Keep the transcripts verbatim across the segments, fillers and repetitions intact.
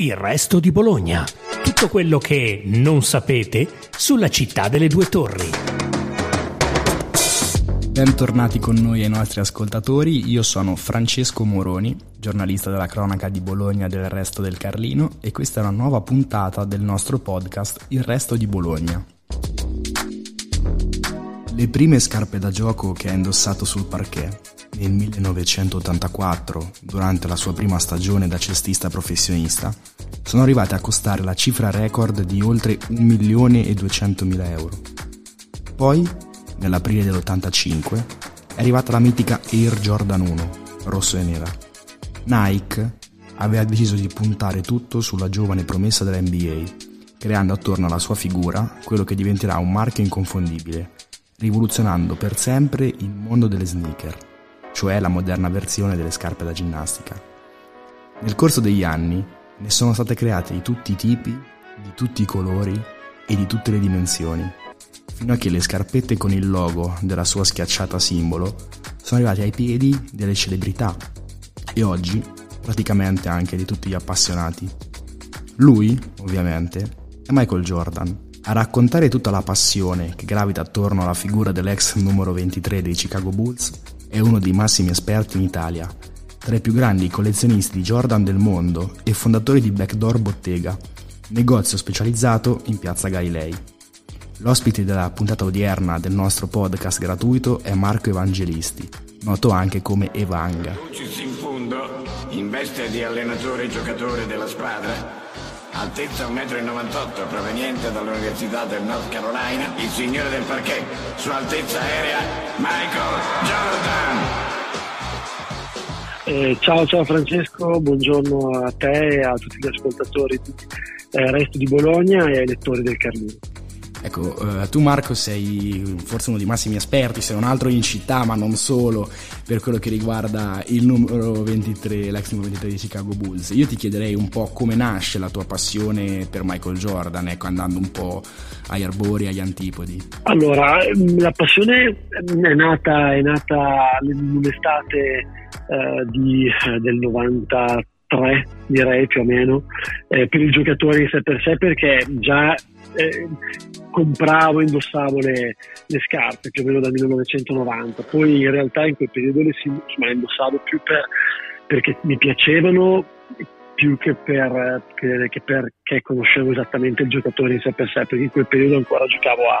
Il resto di Bologna. Tutto quello che non sapete sulla città delle due torri. Bentornati con noi e i nostri ascoltatori. Io sono Francesco Moroni, giornalista della cronaca di Bologna del resto del Carlino, e questa è una nuova puntata del nostro podcast Il resto di Bologna. Le prime scarpe da gioco che ha indossato sul parquet nel millenovecentottantaquattro, durante la sua prima stagione da cestista professionista, sono arrivate a costare la cifra record di oltre un milione e duecentomila euro. Poi, nell'aprile dell'ottantacinque, è arrivata la mitica Air Jordan uno, rosso e nera. Nike aveva deciso di puntare tutto sulla giovane promessa dell'N B A, creando attorno alla sua figura quello che diventerà un marchio inconfondibile, rivoluzionando per sempre il mondo delle sneaker, cioè la moderna versione delle scarpe da ginnastica. Nel corso degli anni ne sono state create di tutti i tipi, di tutti i colori e di tutte le dimensioni, fino a che le scarpette con il logo della sua schiacciata simbolo sono arrivate ai piedi delle celebrità e oggi praticamente anche di tutti gli appassionati. Lui, ovviamente, è Michael Jordan, a raccontare tutta la passione che gravita attorno alla figura dell'ex numero ventitré dei Chicago Bulls. È uno dei massimi esperti in Italia, tra i più grandi collezionisti di Jordan del mondo e fondatore di Black Door Bottega, negozio specializzato in piazza Galilei. L'ospite della puntata odierna del nostro podcast gratuito è Marco Evangelisti, noto anche come Evanga. In fondo, in veste di allenatore e giocatore della squadra, altezza uno virgola novantotto metri, proveniente dall'Università del North Carolina, il signore del parquet, sua altezza aerea, Michael Jordan. Eh, ciao, ciao Francesco, buongiorno a te e a tutti gli ascoltatori di eh, Resto di Bologna e ai lettori del Carlino. Ecco, eh, tu Marco sei forse uno dei massimi esperti, se non altro in città, ma non solo, per quello che riguarda il numero ventitré, l'ex numero ventitré di Chicago Bulls. Io ti chiederei un po' come nasce la tua passione per Michael Jordan, ecco, andando un po' agli arbori, agli antipodi. Allora, la passione è nata, è nata nell'estate eh, di, del novantatré, direi più o meno, eh, per i giocatori sé per sé, perché già Eh, compravo e indossavo le, le scarpe più o meno dal millenovecentonovanta. Poi in realtà in quel periodo le, le indossavo più per, perché mi piacevano, più che, per, che, che perché conoscevo esattamente il giocatore in sé per sé, perché in quel periodo ancora giocavo a,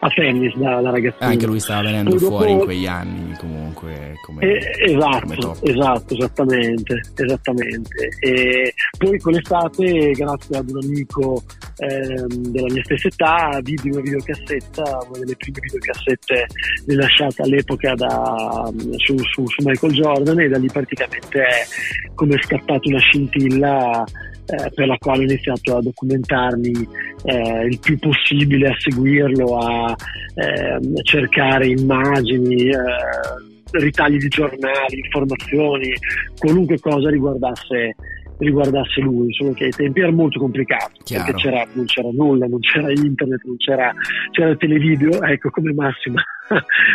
a tennis da, da ragazzino. Anche lui stava venendo dopo, fuori in quegli anni comunque come, eh, esatto, come top. Esatto, esattamente, esattamente. E poi con l'estate, grazie ad un amico eh, della mia stessa età, vidi una videocassetta, una delle prime videocassette rilasciate all'epoca da, su, su, su Michael Jordan, e da lì praticamente è come scattata una scintilla per la quale ho iniziato a documentarmi eh, il più possibile, a seguirlo, a eh, cercare immagini, eh, ritagli di giornali, informazioni, qualunque cosa riguardasse riguardasse lui. Solo che ai tempi era molto complicato. Chiaro. Perché c'era, non c'era nulla, non c'era internet, non c'era c'era il televideo, ecco, come massima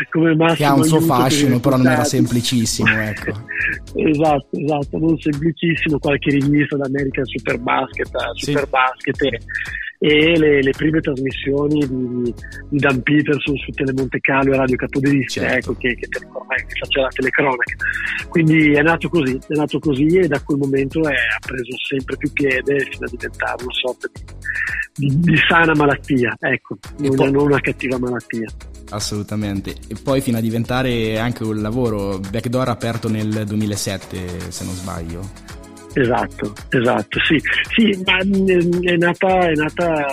come massimo che ha un suo fascino, però non era semplicissimo, ecco. esatto esatto non semplicissimo, qualche rivista da American Super Basket Super sì. Basket e le, le prime trasmissioni di, di Dan Peterson su Telemontecarlo e Radio Capodistria, certo. Ecco, che, che, che faceva la telecronaca, quindi è nato così è nato così e da quel momento è, ha preso sempre più piede fino a diventare una sorta di, di, di sana malattia, ecco, non, poi... non una cattiva malattia. Assolutamente. E poi fino a diventare anche un lavoro. Backdoor aperto nel duemilasette, se non sbaglio. Esatto, esatto, sì, sì, ma è nata, è nata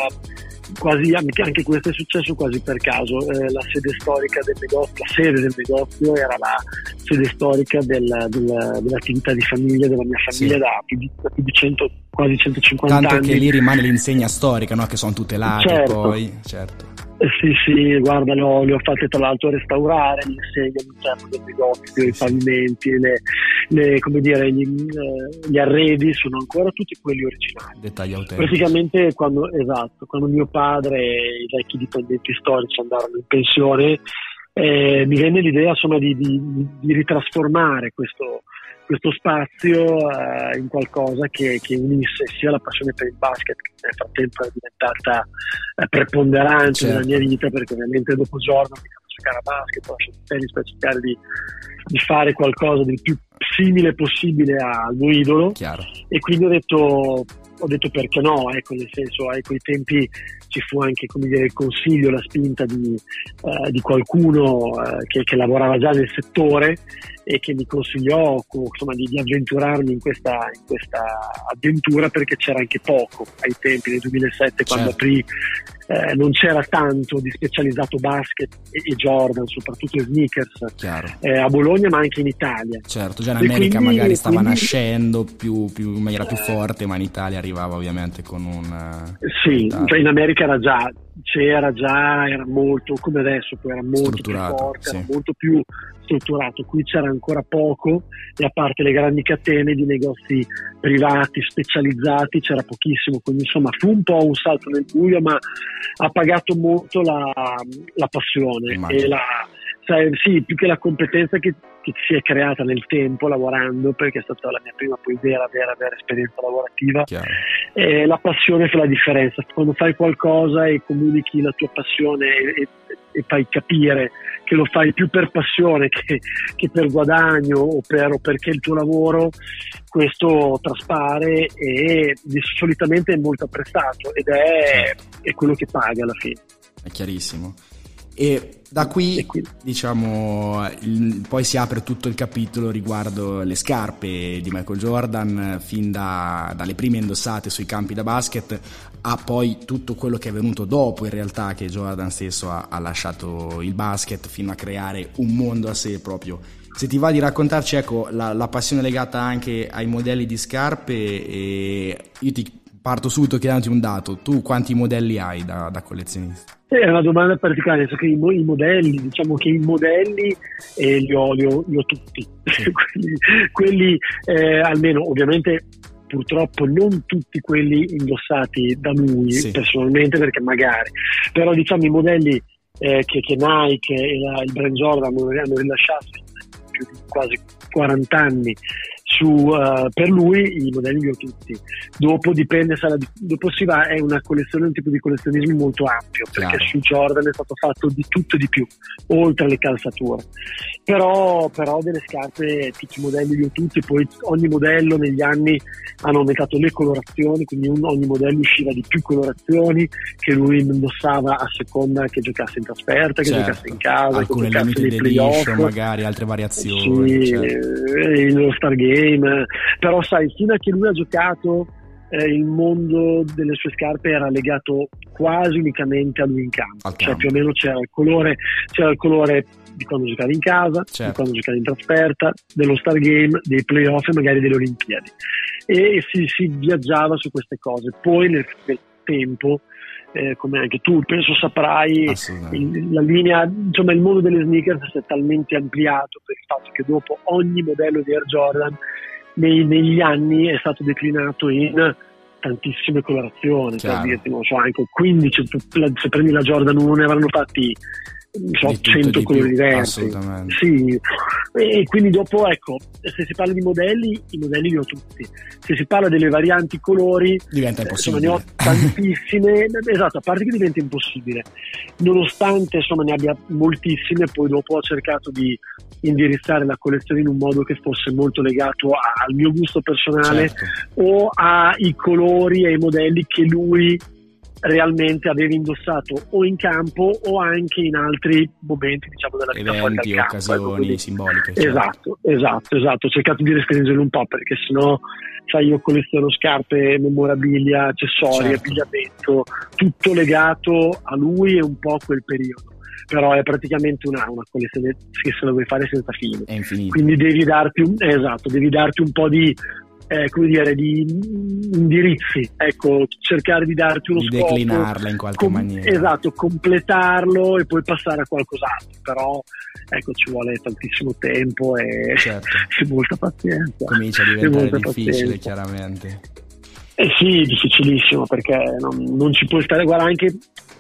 quasi, anche questo è successo quasi per caso. Eh, la sede storica del negozio, la sede del negozio era la sede storica del, del, dell'attività di famiglia, della mia famiglia, sì. da più di, da più di cento, quasi centocinquanta Tanto anni. Tanto che lì rimane l'insegna storica, no? Che sono tutelate, certo. Poi, certo. Sì, sì, guarda, no, le ho fatte tra l'altro restaurare, gli insegni all'interno del negozio, i pavimenti, le, le, come dire, gli, gli arredi sono ancora tutti quelli originali. Dettagli autentici. Praticamente quando, esatto, quando mio padre e i vecchi dipendenti storici andarono in pensione, eh, mi venne l'idea, insomma, di, di, di ritrasformare questo questo spazio eh, in qualcosa che, che unisse sia la passione per il basket, che nel frattempo è diventata eh, preponderante, certo, nella mia vita, perché ovviamente dopo Jordan mi piace giocare a basket, ho lasciato il tennis per cercare di, di fare qualcosa del più simile possibile al mio idolo. Chiaro. E quindi ho detto ho detto perché no, ecco, nel senso, a quei tempi ci fu anche, come dire, il consiglio, la spinta di, eh, di qualcuno eh, che, che lavorava già nel settore e che mi consigliò, insomma, di, di avventurarmi in questa, in questa avventura, perché c'era anche poco ai tempi del duemilasette, quando certo. aprì eh, non c'era tanto di specializzato basket e, e Jordan, soprattutto i sneakers eh, a Bologna, ma anche in Italia. Certo, già in America quindi, magari stava quindi, nascendo più, più, in maniera più forte, ma in Italia arrivava ovviamente con un... Sì, cioè in America era già... c'era già, era molto come adesso, poi era molto più forte, sì. era molto più strutturato. Qui c'era ancora poco, e a parte le grandi catene di negozi privati specializzati c'era pochissimo, quindi insomma fu un po' un salto nel buio, ma ha pagato molto la, la passione Immagino. e la, sai, sì, più che la competenza che, che si è creata nel tempo lavorando, perché è stata la mia prima poi vera vera vera esperienza lavorativa. Chiaro. E la passione fa la differenza quando fai qualcosa e comunichi la tua passione e, e fai capire che lo fai più per passione che, che per guadagno o, per, o perché il tuo lavoro, questo traspare e solitamente è molto apprezzato ed è, è quello che paga alla fine. È chiarissimo. E da qui, diciamo, il, poi si apre tutto il capitolo riguardo le scarpe di Michael Jordan, fin da, dalle prime indossate sui campi da basket a poi tutto quello che è venuto dopo, in realtà, che Jordan stesso ha, ha lasciato il basket, fino a creare un mondo a sé proprio. Se ti va di raccontarci, ecco, la, la passione legata anche ai modelli di scarpe, e io ti parto subito chiedendoti un dato: tu quanti modelli hai da, da collezionista? È una domanda particolare, so che i, i modelli, diciamo che i modelli eh, li, ho, li, ho, li ho tutti, quelli, quelli eh, almeno, ovviamente purtroppo non tutti quelli indossati da lui, sì, personalmente, perché magari, però diciamo i modelli eh, che, che Nike e la, il brand Jordan hanno rilasciato più di quasi quaranta anni su uh, per lui, i modelli li ho tutti. Dopo dipende, sarà, dopo si va, è una collezione, un tipo di collezionismo molto ampio, perché Chiaro. su Jordan è stato fatto di tutto e di più, oltre alle calzature, però, però delle scarpe tutti i modelli li ho tutti. Poi ogni modello negli anni hanno aumentato le colorazioni, quindi un, ogni modello usciva di più colorazioni che lui indossava a seconda che giocasse in trasferta, che certo. giocasse in casa, alcune che giocasse nei playoff, magari altre variazioni, sì, certo. lo Star Game. Però sai, fino a che lui ha giocato eh, il mondo delle sue scarpe era legato quasi unicamente a lui in campo, okay. cioè più o meno c'era il colore c'era il colore di quando giocavi in casa, certo. di quando giocavi in trasferta, dello Star Game, dei playoff e magari delle Olimpiadi, e si, si viaggiava su queste cose. Poi nel, nel tempo Eh, come anche tu penso saprai, il, la linea, insomma, il mondo delle sneakers si è talmente ampliato per il fatto che dopo ogni modello di Air Jordan nei, negli anni è stato declinato in tantissime colorazioni, per dirti, non so, anche quindici, se prendi la Jordan uno ne avranno fatti so, di cento di colori più, diversi, sì. E quindi dopo, ecco, se si parla di modelli, i modelli li ho tutti. Se si parla delle varianti colori, diventa impossibile, insomma, ne ho tantissime. Esatto, a parte che diventa impossibile, nonostante insomma ne abbia moltissime. Poi dopo ho cercato di indirizzare la collezione in un modo che fosse molto legato a, al mio gusto personale, certo. o ai colori e ai modelli che lui realmente aveva indossato o in campo o anche in altri momenti, diciamo, della vita fuori dal campo, occasioni, quindi, simboliche, certo. esatto esatto esatto ho cercato di restringerlo un po', perché sennò sai, io colleziono scarpe, memorabilia, accessori, certo. abbigliamento, tutto legato a lui e un po' a quel periodo, però è praticamente una, una collezione che se la vuoi fare senza fine è infinito. Quindi devi darti un, esatto devi darti un po' di Eh, come dire, di indirizzi, ecco, cercare di darti uno di scopo, declinarla in qualche com- maniera, esatto, completarlo e poi passare a qualcos'altro, però ecco ci vuole tantissimo tempo e, certo. e molta pazienza. Comincia a diventare difficile, pazienza. chiaramente. Eh sì, difficilissimo, perché non, non ci puoi stare, guarda, anche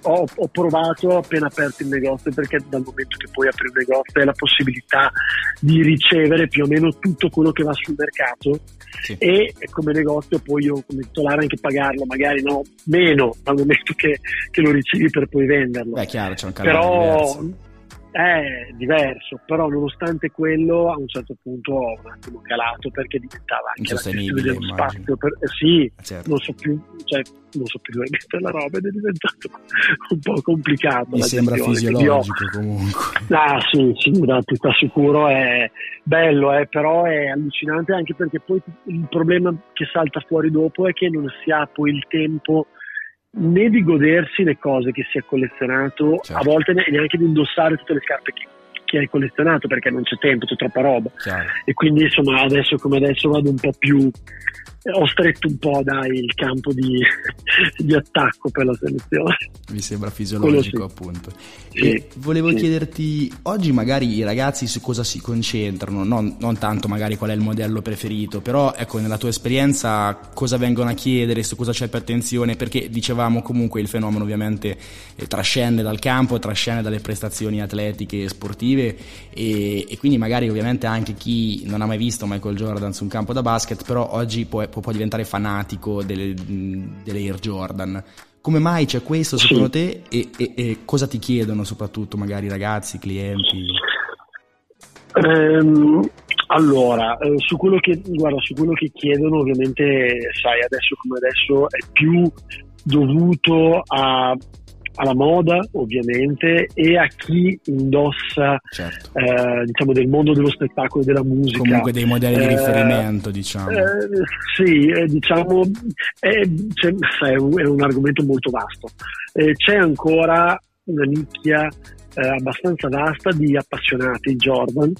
ho, ho provato appena aperto il negozio, perché dal momento che puoi aprire un negozio hai la possibilità di ricevere più o meno tutto quello che va sul mercato, sì. E come negozio poi io come titolare anche pagarlo magari no meno dal momento che, che lo ricevi per poi venderlo. Beh, chiaro, c'è un però diverso. È diverso, però nonostante quello a un certo punto ho un attimo calato, perché diventava anche la gestione dello spazio per, eh, sì, certo. non so più cioè non so più dove mettere la roba ed è diventato un po' complicato. Mi sembra fisiologico comunque. Ah sì, sì, ti sta sicuro, è bello, eh, però è allucinante, anche perché poi il problema che salta fuori dopo è che non si ha poi il tempo né di godersi le cose che si è collezionato, certo. A volte neanche di indossare tutte le scarpe che, che hai collezionato, perché non c'è tempo, c'è troppa roba, certo. E quindi insomma adesso come adesso vado un po' più, ho stretto un po' dai il campo di, di attacco per la selezione. Mi sembra fisiologico, sì. Appunto, sì. E volevo sì. chiederti, oggi magari i ragazzi su cosa si concentrano, non, non tanto magari qual è il modello preferito, però ecco, nella tua esperienza cosa vengono a chiedere, su cosa c'è più attenzione, perché dicevamo comunque il fenomeno ovviamente eh, trascende dal campo, trascende dalle prestazioni atletiche e sportive, e, e quindi magari ovviamente anche chi non ha mai visto Michael Jordan su un campo da basket, però oggi può Può, può diventare fanatico delle, delle Air Jordan. Come mai c'è questo secondo sì. te, e, e, e cosa ti chiedono soprattutto magari ragazzi, clienti? Ehm, allora, eh, su quello che guarda, su quello che chiedono ovviamente, sai, adesso come adesso è più dovuto a, alla moda ovviamente, e a chi indossa, certo. eh, diciamo del mondo dello spettacolo e della musica, comunque dei modelli eh, di riferimento, diciamo eh, sì eh, diciamo è, cioè, è, un, è un argomento molto vasto, eh, c'è ancora una nicchia eh, abbastanza vasta di appassionati Jordan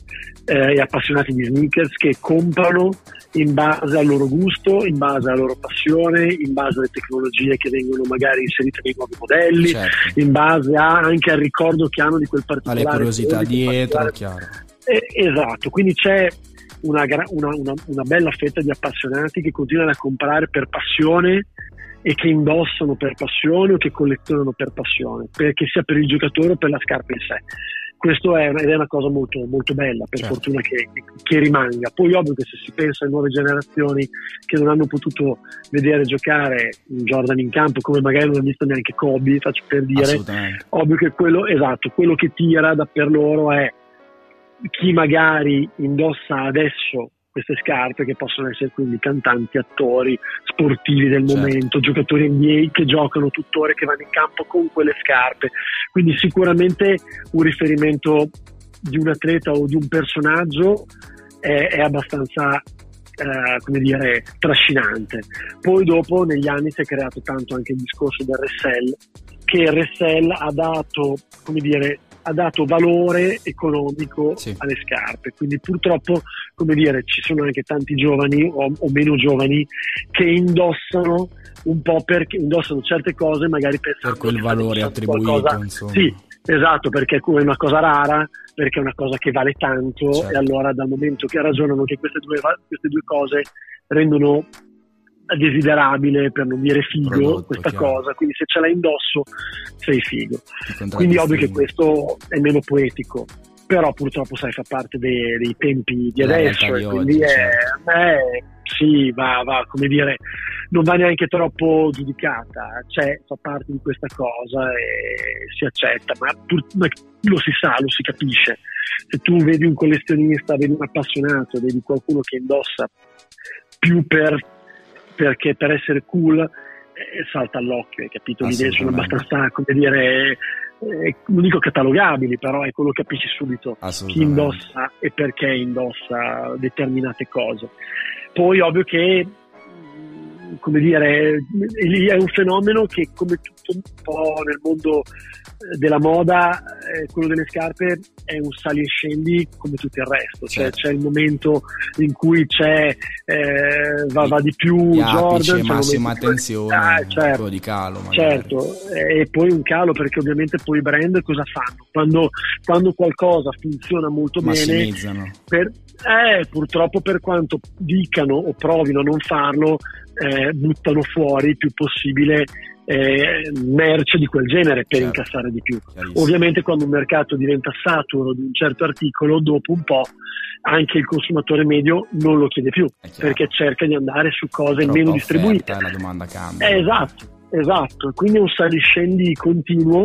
eh, e appassionati di sneakers, che comprano in base al loro gusto, in base alla loro passione, in base alle tecnologie che vengono magari inserite nei nuovi modelli, certo. in base a, anche al ricordo che hanno di quel particolare, alle curiosità dietro, chiaro. Eh, esatto, quindi c'è una, una, una, una bella fetta di appassionati che continuano a comprare per passione e che indossano per passione o che collezionano per passione, perché sia per il giocatore o per la scarpa in sé. Questo è una, ed è una cosa molto molto bella, per certo. fortuna che, che rimanga. Poi ovvio che se si pensa alle nuove generazioni che non hanno potuto vedere giocare Jordan in campo, come magari non hanno visto neanche Kobe, faccio per dire, ovvio che quello, esatto, quello che tira da per loro è chi magari indossa adesso queste scarpe, che possono essere quindi cantanti, attori, sportivi del certo. momento, giocatori N B A che giocano tuttora, che vanno in campo con quelle scarpe. Quindi sicuramente un riferimento di un atleta o di un personaggio è, è abbastanza eh, come dire, trascinante. Poi dopo negli anni si è creato tanto anche il discorso del resell, che il resell ha dato, come dire, ha dato valore economico sì. alle scarpe, quindi purtroppo, come dire, ci sono anche tanti giovani o, o meno giovani che indossano un po' perché indossano certe cose magari pensando per quel valore attribuito, qualcosa, sì, esatto, perché è una cosa rara, perché è una cosa che vale tanto, certo. E allora dal momento che ragionano che queste due, queste due cose rendono desiderabile, per non dire figo, prodotto, questa chiaro. cosa, quindi se ce l'hai indosso sei figo, quindi ovvio che questo è meno poetico, però purtroppo sai fa parte dei, dei tempi di la adesso, e quindi oggi, è, certo. eh, sì va, va come dire, non va neanche troppo giudicata, cioè fa parte di questa cosa e si accetta, ma, pur, ma lo si sa, lo si capisce. Se tu vedi un collezionista, vedi un appassionato, vedi qualcuno che indossa più per perché per essere cool, eh, salta all'occhio, hai capito? Le idee sono abbastanza, come dire, eh, non dico catalogabili, però è quello che capisci subito chi indossa e perché indossa determinate cose. Poi ovvio che, come dire, è un fenomeno che, come tutto un po' nel mondo della moda, eh, quello delle scarpe è un sali e scendi come tutto il resto, cioè certo. c'è il momento in cui c'è eh, va, va di più Jordan, massima attenzione, ah, certo, di calo magari. Certo, e poi un calo, perché ovviamente poi i brand cosa fanno? Quando, quando qualcosa funziona molto bene per, eh, purtroppo per quanto dicano o provino a non farlo, eh, buttano fuori il più possibile eh, merce di quel genere per certo. incassare di più. Ovviamente quando un mercato diventa saturo di un certo articolo, dopo un po' anche il consumatore medio non lo chiede più, perché cerca di andare su cose troppo meno distribuite. La domanda cambia. Eh, esatto. Esatto, quindi è un saliscendi continuo,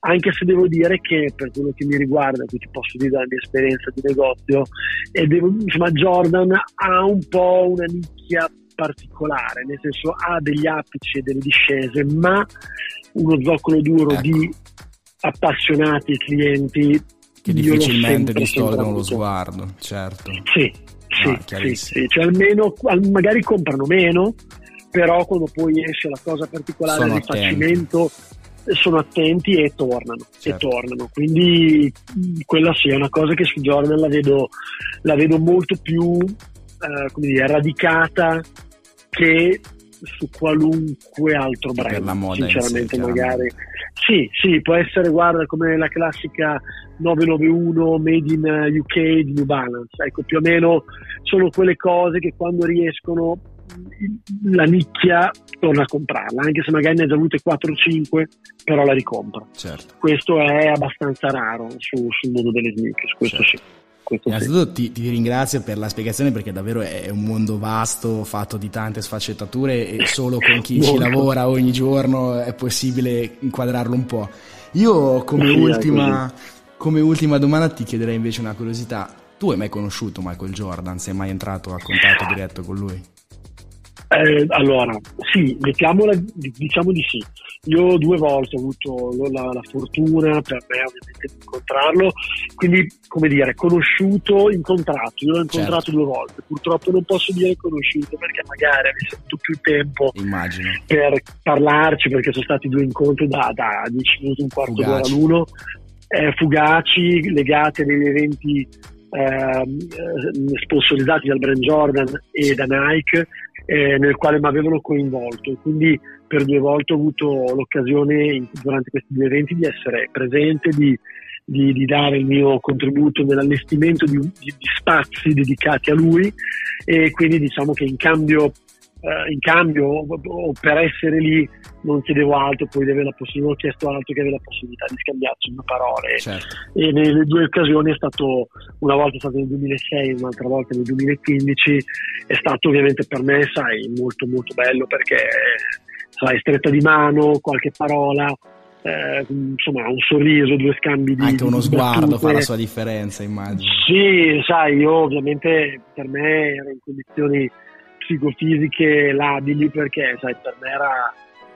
anche se devo dire che per quello che mi riguarda, che ti posso dire dalla mia esperienza di negozio, e devo, insomma, Jordan ha un po' una nicchia particolare, nel senso ha degli apici e delle discese, ma uno zoccolo duro ecco. di appassionati clienti che difficilmente distolgono lo sguardo, certo. Sì, ah, sì, sì, cioè almeno magari comprano meno, però quando poi esce la cosa particolare di rifacimento sono attenti e tornano certo. e tornano, quindi quella sì è una cosa che su Jordan la vedo la vedo molto più eh, come dire radicata che su qualunque altro brand per la moda sinceramente sé, magari sì sì può essere, guarda, come la classica nove nove uno made in U K di New Balance, ecco, più o meno sono quelle cose che quando riescono la nicchia torna a comprarla, anche se magari ne ha già avute quattro o cinque, però la ricompra. Certo. Questo è abbastanza raro su, sul mondo delle sneakers, questo certo. sì. Innanzitutto ti, ti ringrazio per la spiegazione, perché davvero è un mondo vasto, fatto di tante sfaccettature, e solo con chi ci lavora ogni giorno è possibile inquadrarlo un po'. Io come sì, ultima così. come ultima domanda ti chiederei invece una curiosità: tu hai mai conosciuto Michael Jordan? Sei mai entrato a contatto diretto con lui? Eh, allora, sì, mettiamola, diciamo di sì. Io due volte ho avuto la, la fortuna, per me ovviamente, di incontrarlo, quindi, come dire, conosciuto, incontrato. Io l'ho incontrato certo. due volte, purtroppo non posso dire conosciuto, perché magari avessi avuto più tempo Immagino. per parlarci, perché sono stati due incontri da, da dieci minuti, un quarto fugaci. d'ora l'uno, eh, fugaci, legati a degli eventi eh, sponsorizzati dal brand Jordan e da Nike, Eh, nel quale mi avevano coinvolto, quindi per due volte ho avuto l'occasione durante questi due eventi di essere presente, di, di, di dare il mio contributo nell'allestimento di, di, di spazi dedicati a lui, e quindi diciamo che in cambio, eh, in cambio per essere lì non chiedevo altro, poi la poss- non ho chiesto altro che avere la possibilità di scambiarci due parole certo. e nelle due occasioni è stato, una volta è stato nel duemilasei e un'altra volta nel duemilaquindici, è stato ovviamente per me, sai, molto molto bello, perché sai, stretta di mano, qualche parola, eh, insomma un sorriso, due scambi di anche uno di sguardo battute. Fa la sua differenza, immagino. Sì, sai, io ovviamente per me ero in condizioni psicofisiche labili, perché sai, per me era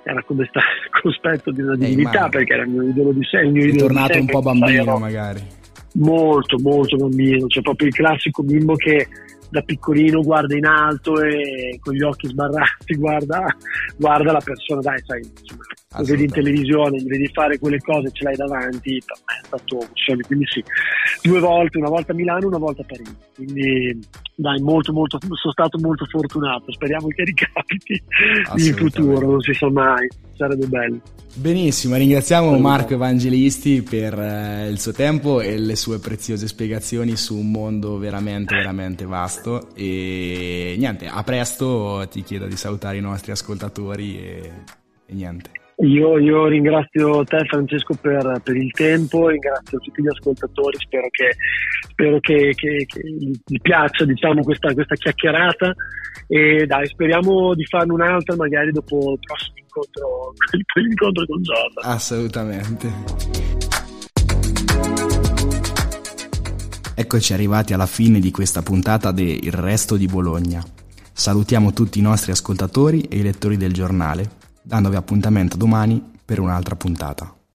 era come sta il cospetto di una divinità, eh, perché era il mio idolo di sé, il mio idolo tornato di sé, un po' bambino, sai, magari molto molto bambino, cioè proprio il classico bimbo che da piccolino guarda in alto e con gli occhi sbarrati guarda, guarda la persona, dai, sai, lo vedi in televisione, vedi fare quelle cose, ce l'hai davanti, è stato, cioè, quindi sì, due volte, una volta a Milano, una volta a Parigi, quindi dai, molto molto, sono stato molto fortunato, speriamo che ricapiti in futuro, non si sa mai, sarebbe bello. Benissimo, ringraziamo Salute. Marco Evangelisti per eh, il suo tempo e le sue preziose spiegazioni su un mondo veramente veramente vasto, e niente, a presto, ti chiedo di salutare i nostri ascoltatori e, e niente. Io, io ringrazio te, Francesco, per, per il tempo, ringrazio tutti gli ascoltatori, spero che spero che, che, che gli piaccia, diciamo, questa, questa chiacchierata, e dai, speriamo di farne un'altra magari dopo il prossimo incontro, il primo incontro con Jordan. Assolutamente. Eccoci arrivati alla fine di questa puntata de Il Resto di Bologna. Salutiamo tutti i nostri ascoltatori e i lettori del giornale, dandovi appuntamento domani per un'altra puntata.